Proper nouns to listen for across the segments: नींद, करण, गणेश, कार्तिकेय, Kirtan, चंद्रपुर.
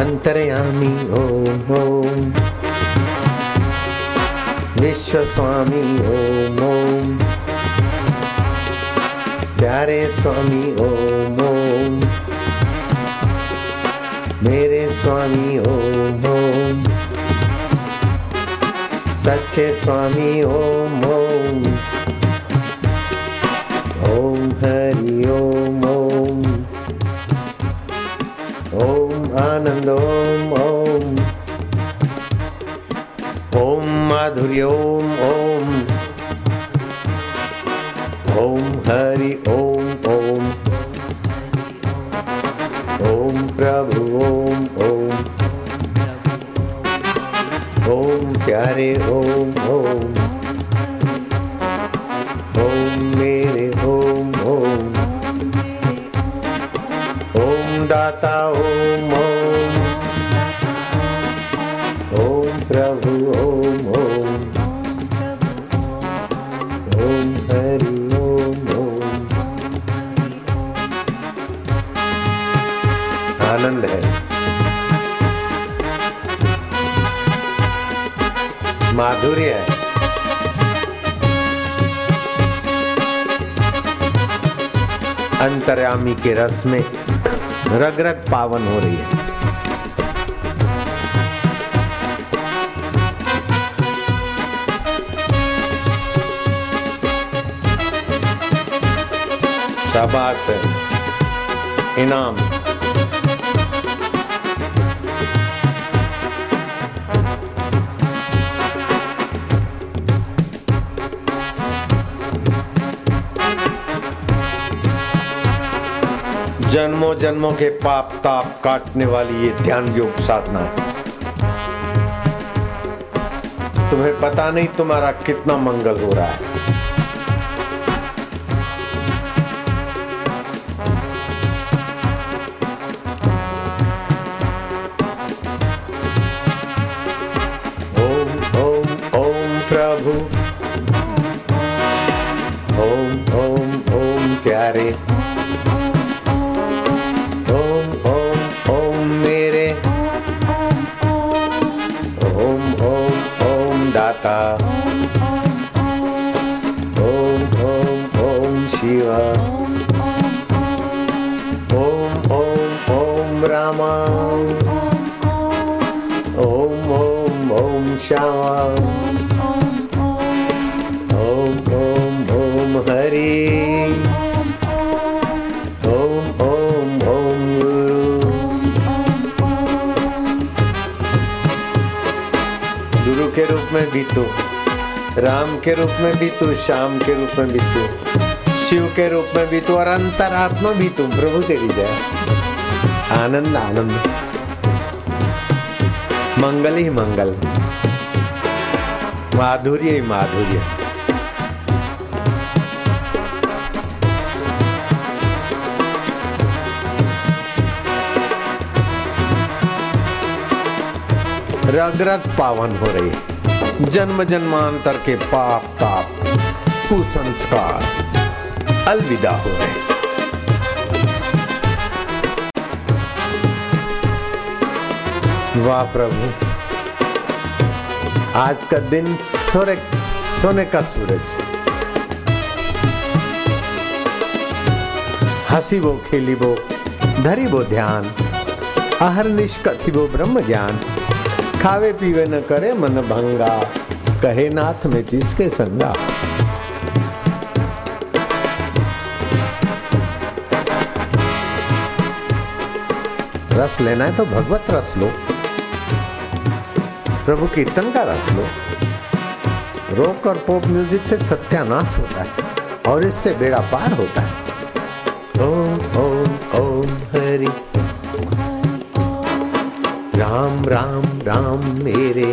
अंतर्यामी ओम ओम विश्वस्वामी ओम ओम प्यारे स्वामी ओम ओम मेरे स्वामी ओम ओम सच्चे स्वामी ओम ओम ओम हरि ओम ओम ओम आनंद माधुर्य ओम ओम ओम हरि ओम ओम ओम प्रभु ओम ओम ओम प्यारे ओम ओम ओम मेरे ओम ओम ओम दाता ओम ओम ओम प्रभु ओम ओम आनंद है, माधुर्य है, अंतर्यामी के रस में रग रग पावन हो रही है। शाबाश है, इनाम। जन्मों जन्मों के पाप ताप काटने वाली ये ध्यान योग साधना है। तुम्हें पता नहीं तुम्हारा कितना मंगल हो रहा है। ओम ओम ओम प्रभु ओम ओम ओम प्यारे ओम ओम ओम शिवा ओम ओम ओम रामा ओम ओम ओम श्यामा ओम ओम ओम हरि ओम ओम ओम गुरु के रूप में भी तो, राम के रूप में भी तू, श्याम के रूप में भी तू, शिव के रूप में भी तू और अंतरात्मा भी तू। प्रभु तेरी जय। आनंद आनंद, मंगल ही मंगल। माधुर्य ही माधुर्य। रग रग पावन हो रही है, जन्म जन्मांतर के पाप ताप कुसंस्कार अलविदा हो रहे हैं। वाह प्रभु, आज का दिन सोने का सूरज, हसीबो खेलीबो धरीबो ध्यान, अहरनिश कथिबो ब्रह्म ज्ञान, खावे पीवे न करे मन भंगा, कहे नाथ में तिसके संगा। रस लेना है तो भगवत रस लो, प्रभु कीर्तन का रस लो। रॉक और पॉप म्यूजिक से सत्यानाश होता है और इससे बेड़ा पार होता है। ओम ओम ओम हरि राम राम राम मेरे,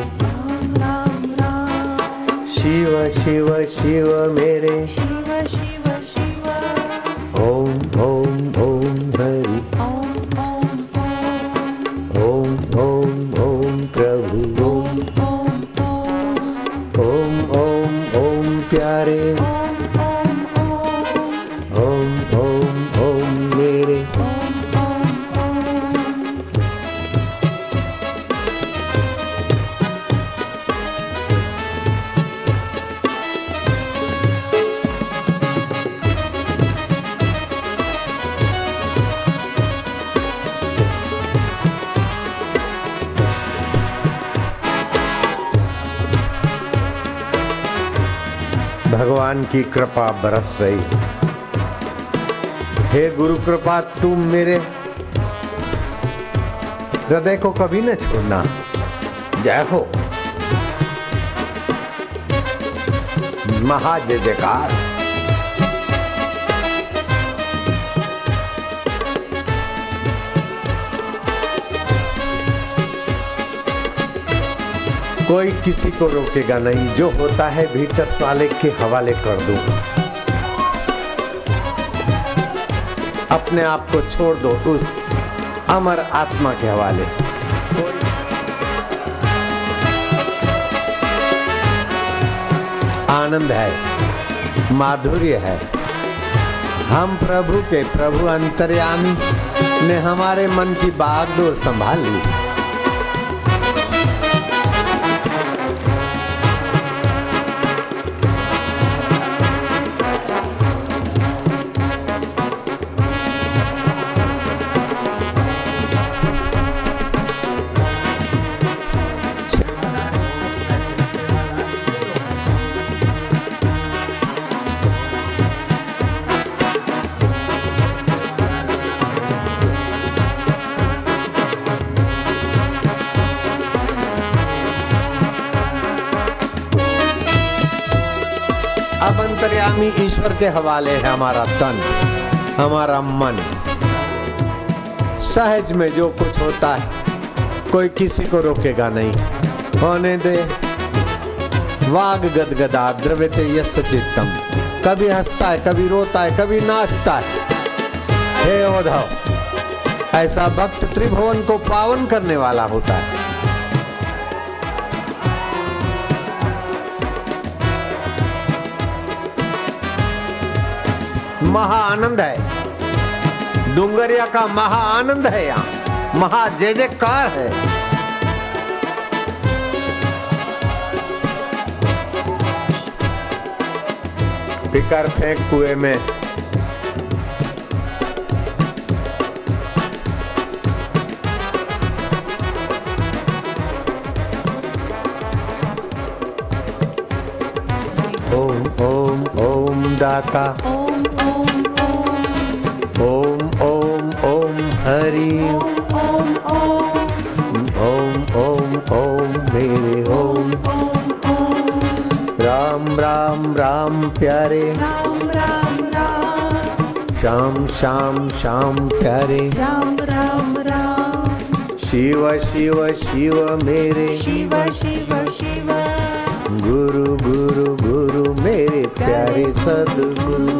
शिव शिव शिव मेरे, ओम ओम ओम हरि, ओम ओम ओम प्रभु, ओम ओम ओम ओम प्यारे, ओम ओम ओम मेरे। भगवान की कृपा बरस रही हे गुरु कृपा, तुम मेरे हृदय को कभी न छोड़ना। जय हो, महा जय जयकार। कोई किसी को रोकेगा नहीं, जो होता है भीतर साले के हवाले कर दूं। अपने आप को छोड़ दो उस अमर आत्मा के हवाले। आनंद है, माधुर्य है। हम प्रभु के, प्रभु अंतर्यामी ने हमारे मन की बागडोर संभाल ली। अंतर्यामी ईश्वर के हवाले है हमारा तन, हमारा मन। सहज में जो कुछ होता है, कोई किसी को रोकेगा नहीं। होने दे, वाग गदगदा द्रवते यस्य चित्तम। कभी हंसता है, कभी रोता है, कभी नाचता है। हे उद्धव, ऐसा भक्त त्रिभुवन को पावन करने वाला होता है। महा आनंद है, डूंगरिया का महा आनंद है, यहाँ महा जय जयकार है। फिकर फेंक कुएं में, ओम ओम ओम दाता, ओम ओम ओम हरि, ओम ओम ओम मेरे, ओम राम राम राम प्यारे, श्याम श्याम श्याम प्यारे, शिव शिव शिव मेरे, गुरु गुरु गुरु मेरे प्यारे सद्गुरु।